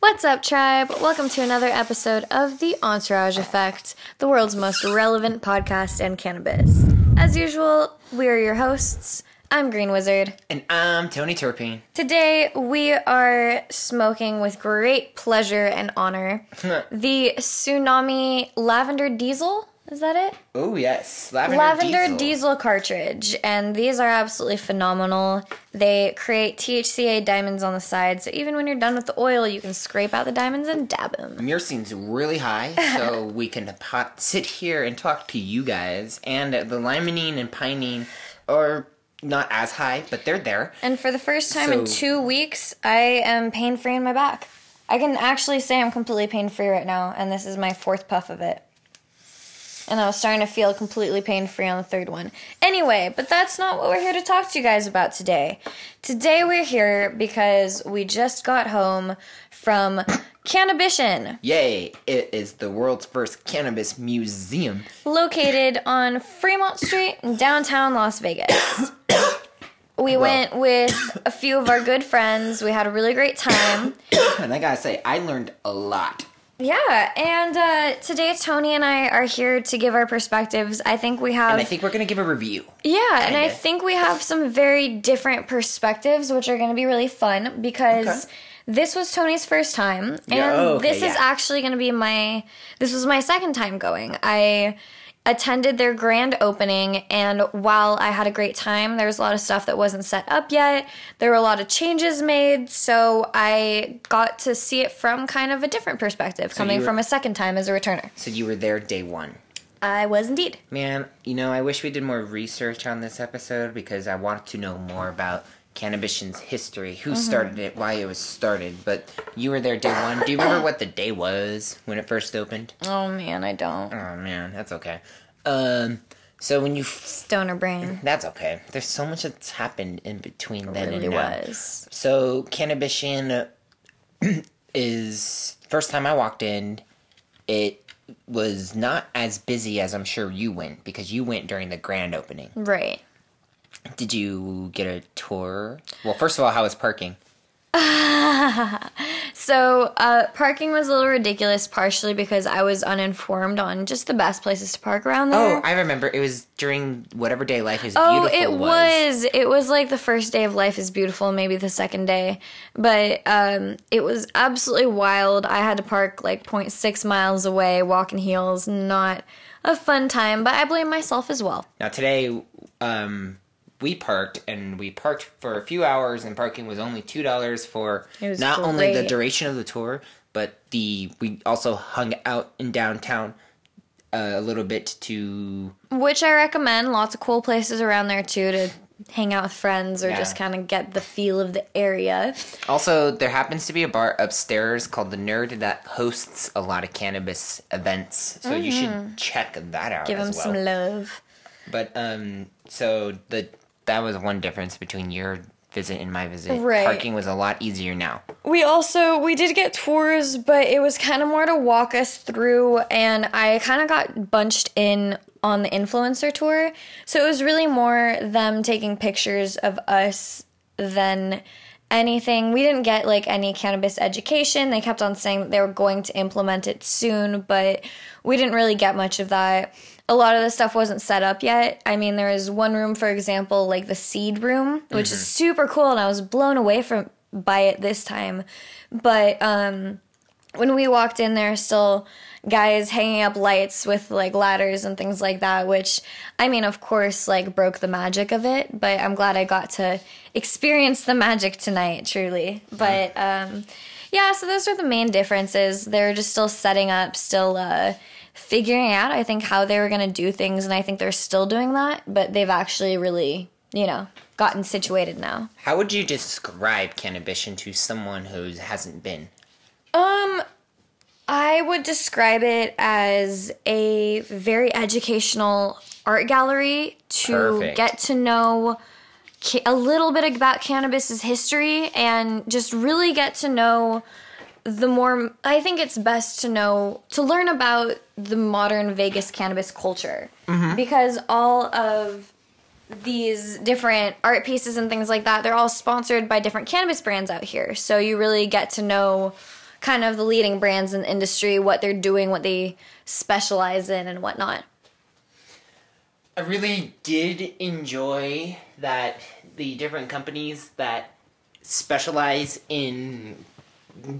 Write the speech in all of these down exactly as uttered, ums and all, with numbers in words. What's up, tribe? Welcome to another episode of The Entourage Effect, the world's most relevant podcast in cannabis. As usual, we are your hosts. I'm Green Wizard. And I'm Tony Terpene. Today, we are smoking with great pleasure and honor the Tsunami Lavender Diesel. Is that it? Oh, yes. Lavender, Lavender Diesel. Diesel cartridge. And these are absolutely phenomenal. They create T H C A diamonds on the side, so even when you're done with the oil, you can scrape out the diamonds and dab them. Myrcene's really high, so we can pot- sit here and talk to you guys. And the limonene and pinene are not as high, but they're there. And for the first time so- in two weeks, I am pain-free in my back. I can actually say I'm completely pain-free right now, and this is my fourth puff of it. And I was starting to feel completely pain-free on the third one. Anyway, but that's not what we're here to talk to you guys about today. Today we're here because we just got home from Cannabition. Yay! It is the world's first cannabis museum. Located on Fremont Street in downtown Las Vegas. We well. went with a few of our good friends. We had a really great time. And I gotta say, I learned a lot. Yeah, and uh, today Tony and I are here to give our perspectives. I think we have... And I think we're going to give a review. Yeah, and of. I think we have some very different perspectives, which are going to be really fun, because okay. this was Tony's first time, and yeah, okay, this yeah. is actually going to be my... This was my second time going. I attended their grand opening, and while I had a great time, there was a lot of stuff that wasn't set up yet. There were a lot of changes made, so I got to see it from kind of a different perspective, so coming were, from a second time as a returner. So you were there day one. I was indeed. Man, you know, I wish we did more research on this episode, because I want to know more about Cannabition's history, who mm-hmm. started it, why it was started, but you were there day one. Do you remember what the day was when it first opened? Oh, man, I don't. Oh, man, that's okay. Um, so when you... F- Stoner brain. That's okay. There's so much that's happened in between then really and now. It really was. So, Cannabition is... First time I walked in, it was not as busy as I'm sure you went, because you went during the grand opening. Right. Did you get a tour? Well, first of all, how was parking? so, uh, parking was a little ridiculous, partially because I was uninformed on just the best places to park around there. Oh, I remember. It was during whatever day Life is oh, Beautiful it was. was. It was like the first day of Life is Beautiful, maybe the second day. But um, it was absolutely wild. I had to park like zero point six miles away, walking heels. Not a fun time, but I blame myself as well. Now, today... Um, We parked, and we parked for a few hours, and parking was only two dollars for not great. only the duration of the tour, but the we also hung out in downtown uh, a little bit to... Which I recommend. Lots of cool places around there, too, to hang out with friends or yeah. just kind of get the feel of the area. Also, there happens to be a bar upstairs called The Nerd that hosts a lot of cannabis events, so mm-hmm. you should check that out Give as well. Give them some love. But, um, so the... That was one difference between your visit and my visit. Right. Parking was a lot easier now. We also, we did get tours, but it was kind of more to walk us through, and I kind of got bunched in on the influencer tour. So it was really more them taking pictures of us than anything. We didn't get, like, any cannabis education. They kept on saying that they were going to implement it soon, but we didn't really get much of that. A lot of the stuff wasn't set up yet. I mean, there was one room, for example, like the seed room, which mm-hmm. is super cool, and I was blown away from by it this time. But um, when we walked in, there were still guys hanging up lights with, like, ladders and things like that, which, I mean, of course, like, broke the magic of it, but I'm glad I got to experience the magic tonight, truly. But, um, yeah, so those are the main differences. They're just still setting up, still... Uh, figuring out, I think, how they were going to do things, and I think they're still doing that, but they've actually really, you know, gotten situated now. How would you describe Cannabition to someone who hasn't been? Um, I would describe it as a very educational art gallery to Perfect. get to know ca- a little bit about cannabis's history and just really get to know... The more, I think it's best to know, to learn about the modern Vegas cannabis culture. Mm-hmm. Because all of these different art pieces and things like that, they're all sponsored by different cannabis brands out here. So you really get to know kind of the leading brands in the industry, what they're doing, what they specialize in and whatnot. I really did enjoy that the different companies that specialize in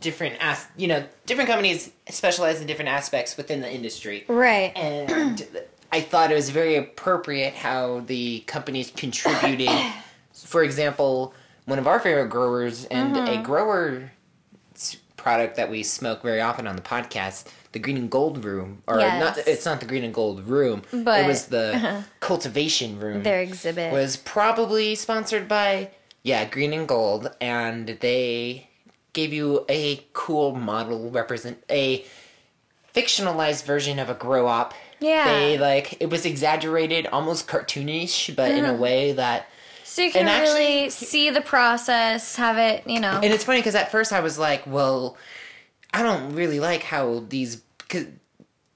different, as- you know, different companies specialize in different aspects within the industry. Right. And I thought it was very appropriate how the companies contributed. For example, one of our favorite growers and mm-hmm. a grower product that we smoke very often on the podcast, the Green and Gold Room, or yes. not, it's not the Green and Gold Room, but it was the uh-huh. Cultivation Room. Their exhibit was probably sponsored by yeah Green and Gold, and they gave you a cool model represent a fictionalized version of a grow op. Yeah, they like it was exaggerated, almost cartoonish, but mm-hmm. in a way that. So you can actually, really see the process, have it, you know. And it's funny because at first I was like, well, I don't really like how these, because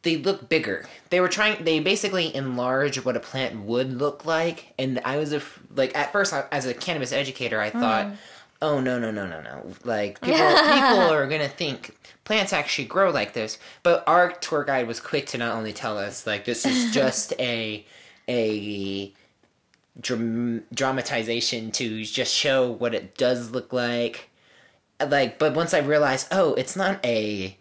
they look bigger. They were trying, they basically enlarge what a plant would look like. And I was, a, like, at first, I, as a cannabis educator, I thought, mm. oh, no, no, no, no, no. Like, people, people are going to think plants actually grow like this. But our tour guide was quick to not only tell us, like, this is just a a... Dram- dramatization to just show what it does look like, like. But once I realized, oh, it's not a,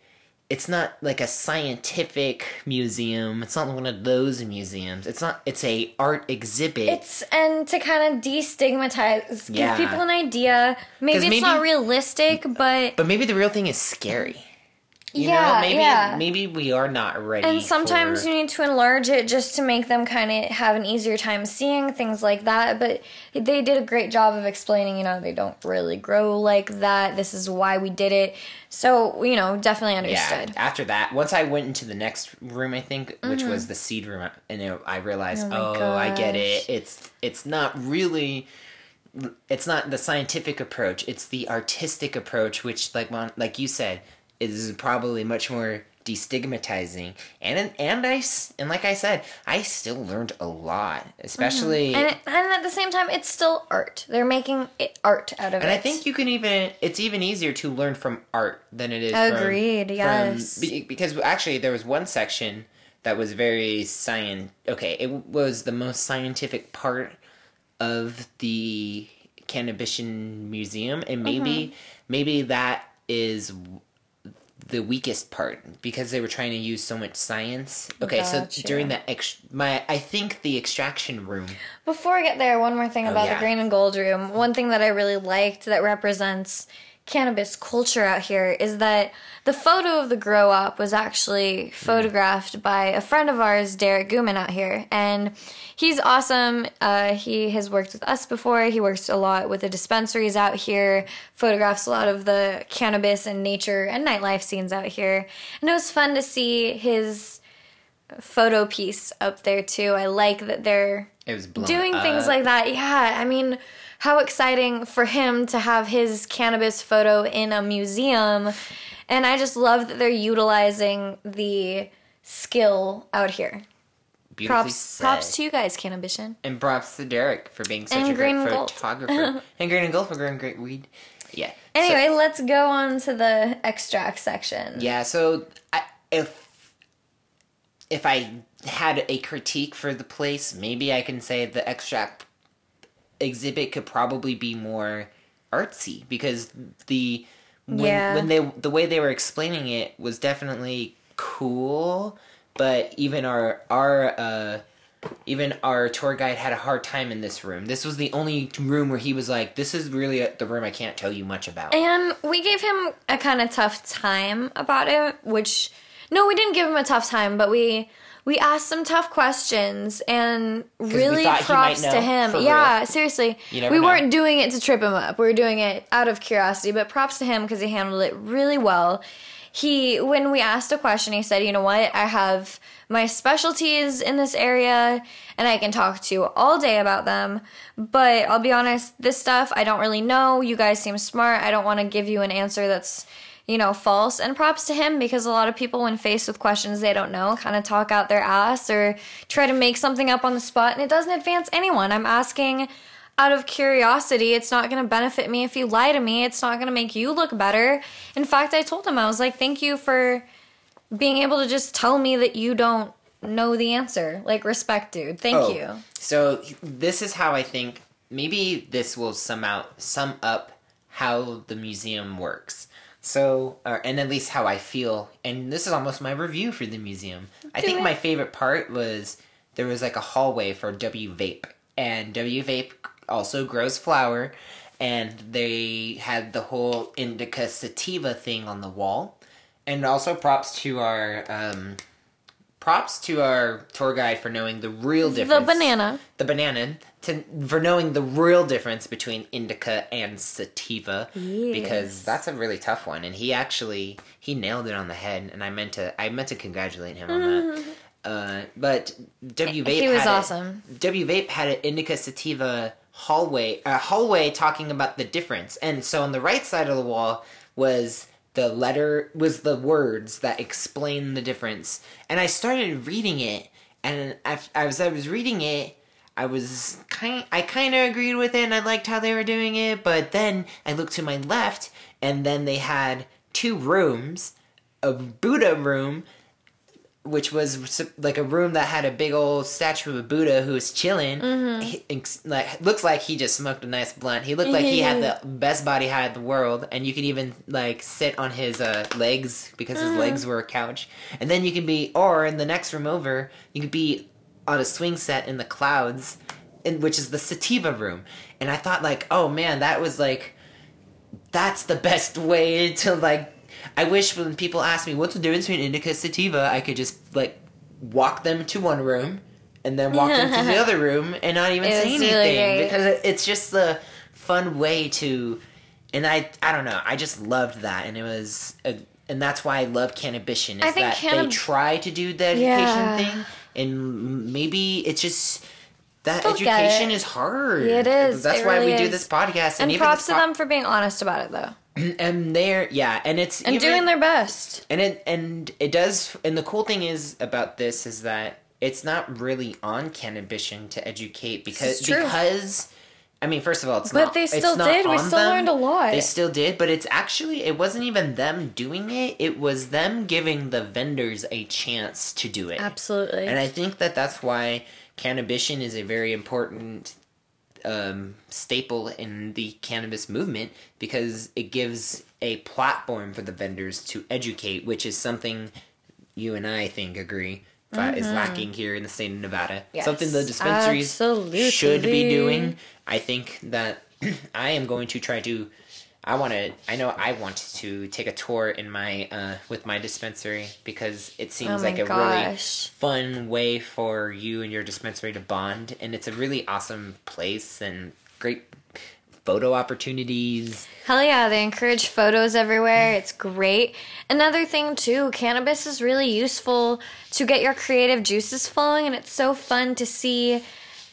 it's not like a scientific museum. It's not one of those museums. It's not. It's a art exhibit. It's and to kind of destigmatize, give yeah. people an idea. Maybe it's maybe, not realistic, but but maybe the real thing is scary. You yeah, know, maybe yeah. maybe we are not ready. And sometimes for... you need to enlarge it just to make them kind of have an easier time seeing things like that. But they did a great job of explaining, you know, they don't really grow like that. This is why we did it. So, you know, definitely understood. Yeah, after that, once I went into the next room, I think, which mm-hmm. was the seed room, and it, I realized, oh, oh I get it. It's it's not really... It's not the scientific approach. It's the artistic approach, which, like like you said... is probably much more destigmatizing, and and I and like I said, I still learned a lot, especially mm-hmm. and, it, and at the same time, it's still art. They're making it art out of and it, and I think you can even it's even easier to learn from art than it is. Agreed. From, yes, from, because actually there was one section that was very science. Okay, it was the most scientific part of the Cannabition Museum, and maybe mm-hmm. maybe that is. The weakest part because they were trying to use so much science. Okay, gotcha. So during the ex- my I think the extraction room. Before I get there, one more thing oh, about yeah. the Green and Gold room. One thing that I really liked that represents cannabis culture out here is that the photo of the grow op was actually photographed mm. by a friend of ours, Derek Gooman, out here, and he's awesome. Uh, he has worked with us before. He works a lot with the dispensaries out here, photographs a lot of the cannabis and nature and nightlife scenes out here, and it was fun to see his photo piece up there too. I like that they're it was doing up. Things like that. Yeah, I mean. How exciting for him to have his cannabis photo in a museum. And I just love that they're utilizing the skill out here. Props, props to you guys, Cannabition. And props to Derek for being such and a Green great Gold. Photographer. And Green and Gold for growing great weed. Yeah. Anyway, so, let's go on to the extract section. Yeah, so I, if, if I had a critique for the place, maybe I can say the extract exhibit could probably be more artsy because the when, yeah. when they the way they were explaining it was definitely cool, but even our our uh even our tour guide had a hard time in this room. This was the only room where he was like, this is really a, the room I can't tell you much about, and we gave him a kind of tough time about it, which no we didn't give him a tough time, but we We asked some tough questions, and really props to him. Yeah, real. Seriously. You never we know. Weren't doing it to trip him up. We were doing it out of curiosity, but props to him because he handled it really well. He, when we asked a question, he said, you know what, I have my specialties in this area, and I can talk to you all day about them, but I'll be honest, this stuff, I don't really know. You guys seem smart. I don't want to give you an answer that's... you know, false, and props to him because a lot of people, when faced with questions they don't know, kind of talk out their ass or try to make something up on the spot, and it doesn't advance anyone. I'm asking out of curiosity. It's not going to benefit me if you lie to me. It's not going to make you look better. In fact, I told him, I was like, thank you for being able to just tell me that you don't know the answer. Like, respect, dude. Thank oh, you. So this is how I think, maybe this will sum out, sum up how the museum works. So, or, and at least how I feel. And this is almost my review for the museum. Do I think it. My favorite part was there was like a hallway for W Vape. And W Vape also grows flower. And they had the whole Indica Sativa thing on the wall. And also props to our... Um, Props to our tour guide for knowing the real difference. The banana. The banana. To, for knowing the real difference between Indica and Sativa. Yes. Because that's a really tough one. And he actually, he nailed it on the head. And I meant to, I meant to congratulate him on that. Uh, but W Vape He was had awesome. A, W Vape had an Indica Sativa hallway, a hallway talking about the difference. And so on the right side of the wall was... The letter was the words that explain the difference. And I started reading it, and I, I was I was reading it, I was kind I kind of agreed with it, and I liked how they were doing it, but then I looked to my left, and then they had two rooms, a Buddha room, which was like a room that had a big old statue of Buddha who was chilling. Mm-hmm. He, like, looks like he just smoked a nice blunt. He looked like he had the best body high in the world. And you could even like sit on his uh, legs because his mm. legs were a couch. And then you can be, or in the next room over, you could be on a swing set in the clouds, in, which is the Sativa room. And I thought like, oh man, that was like, that's the best way to like, I wish when people ask me, what's the difference between Indica and Sativa, I could just, like, walk them to one room and then walk them to the other room and not even it say anything. Really because it's just the fun way to... And I I don't know. I just loved that. And it was... A, and that's why I love Cannabition. Is I think that cannab- they try to do the education yeah. thing. And maybe it's just... That Don't education is hard. Yeah, it is. That's it why really we is. do this podcast. And, and even props po- to them for being honest about it, though. And they're yeah, and it's and even, doing their best. And it and it does. And the cool thing is about this is that it's not really on Cannabition to educate because because I mean, first of all, it's but not. But they still did. We still them. learned a lot. They still did. But it's actually it wasn't even them doing it. It was them giving the vendors a chance to do it. Absolutely. And I think that that's why Cannabition is a very important um, staple in the cannabis movement because it gives a platform for the vendors to educate, which is something you and I think agree mm-hmm. is lacking here in the state of Nevada. Yes, something the dispensaries absolutely. should be doing. I think that I am going to try to. I want to. I know I want to take a tour in my uh, with my dispensary because it seems oh like a gosh. really fun way for you and your dispensary to bond, and it's a really awesome place and great photo opportunities. Hell yeah, they encourage photos everywhere. It's great. Another thing too, cannabis is really useful to get your creative juices flowing, and it's so fun to see.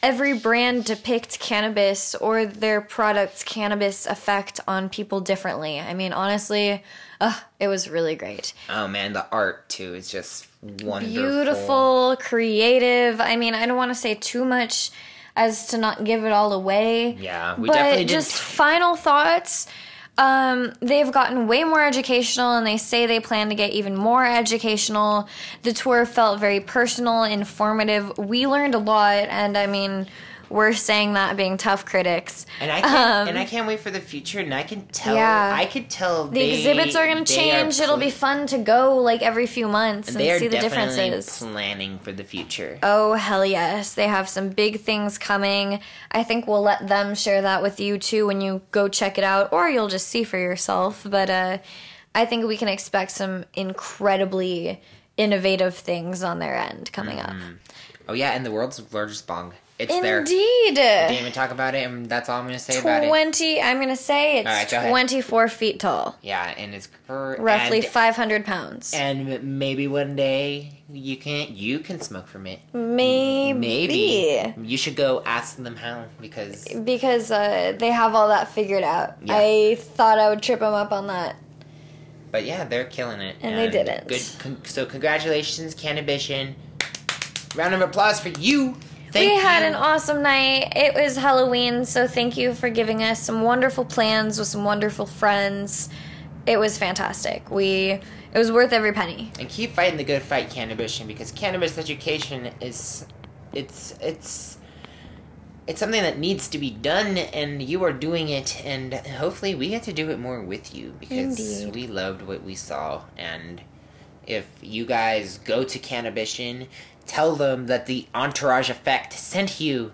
Every brand depict cannabis or their product's cannabis effect on people differently. I mean, honestly, uh, it was really great. Oh, man, the art, too, is just wonderful. Beautiful, creative. I mean, I don't want to say too much as to not give it all away. Yeah, we but definitely didn't. Just final thoughts. Um, they've gotten way more educational, and they say they plan to get even more educational. The tour felt very personal, informative. We learned a lot, and I mean, we're saying that being tough critics. And I can't, um, and I can't wait for the future. And I can tell, yeah. I could tell the they, exhibits are going to change. Pl- It'll be fun to go like every few months and, and see the differences. They are definitely planning for the future. Oh hell yes, they have some big things coming. I think we'll let them share that with you too when you go check it out, or you'll just see for yourself. But uh, I think we can expect some incredibly innovative things on their end coming mm-hmm. up. Oh yeah, and the world's largest bong. It's Indeed. there. Didn't even talk about it, and that's all I'm going to say about it. Twenty. I'm going to say it's right, twenty-four feet tall. Yeah, and it's per, roughly and, five hundred pounds. And maybe one day you can you can smoke from it. Maybe. Maybe you should go ask them how because because uh, they have all that figured out. Yeah. I thought I would trip them up on that. But yeah, they're killing it, and, and they didn't. Good. Con- so congratulations, Cannabition. Round of applause for you. Thank we you. had an awesome night. It was Halloween, so thank you for giving us some wonderful plans with some wonderful friends. It was fantastic. We... It was worth every penny. And keep fighting the good fight, Cannabition, because cannabis education is, it's, it's, it's something that needs to be done, and you are doing it, and hopefully we get to do it more with you, because Indeed. we loved what we saw, and if you guys go to Cannabition, tell them that the Entourage Effect sent you,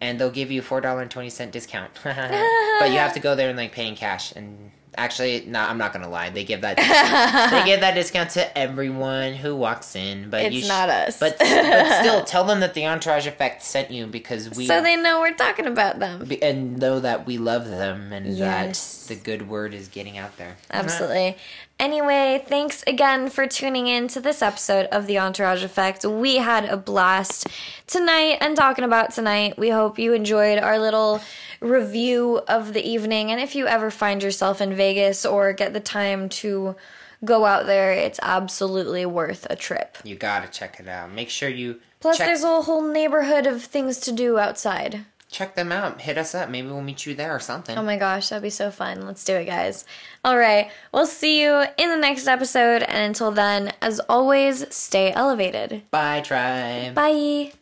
and they'll give you a four dollars and twenty cents discount. But you have to go there and, like, pay in cash, and... Actually, no, nah, I'm not going to lie. They give that discount. They give that discount to everyone who walks in. But It's you sh- not us. But, but still, tell them that the Entourage Effect sent you because we... So they know we're talking about them. And know that we love them and yes. that the good word is getting out there. Absolutely. Uh-huh. Anyway, thanks again for tuning in to this episode of The Entourage Effect. We had a blast tonight and talking about tonight. We hope you enjoyed our little... review of the evening, and if you ever find yourself in Vegas or get the time to go out there, it's absolutely worth a trip. You gotta check it out. Make sure you plus check- there's a whole neighborhood of things to do outside. Check them out. Hit us up. Maybe we'll meet you there or something. Oh my gosh, that'd be so fun. Let's do it, guys. All right, we'll see you in the next episode, and until then, as always, stay elevated. Bye, tribe. Bye.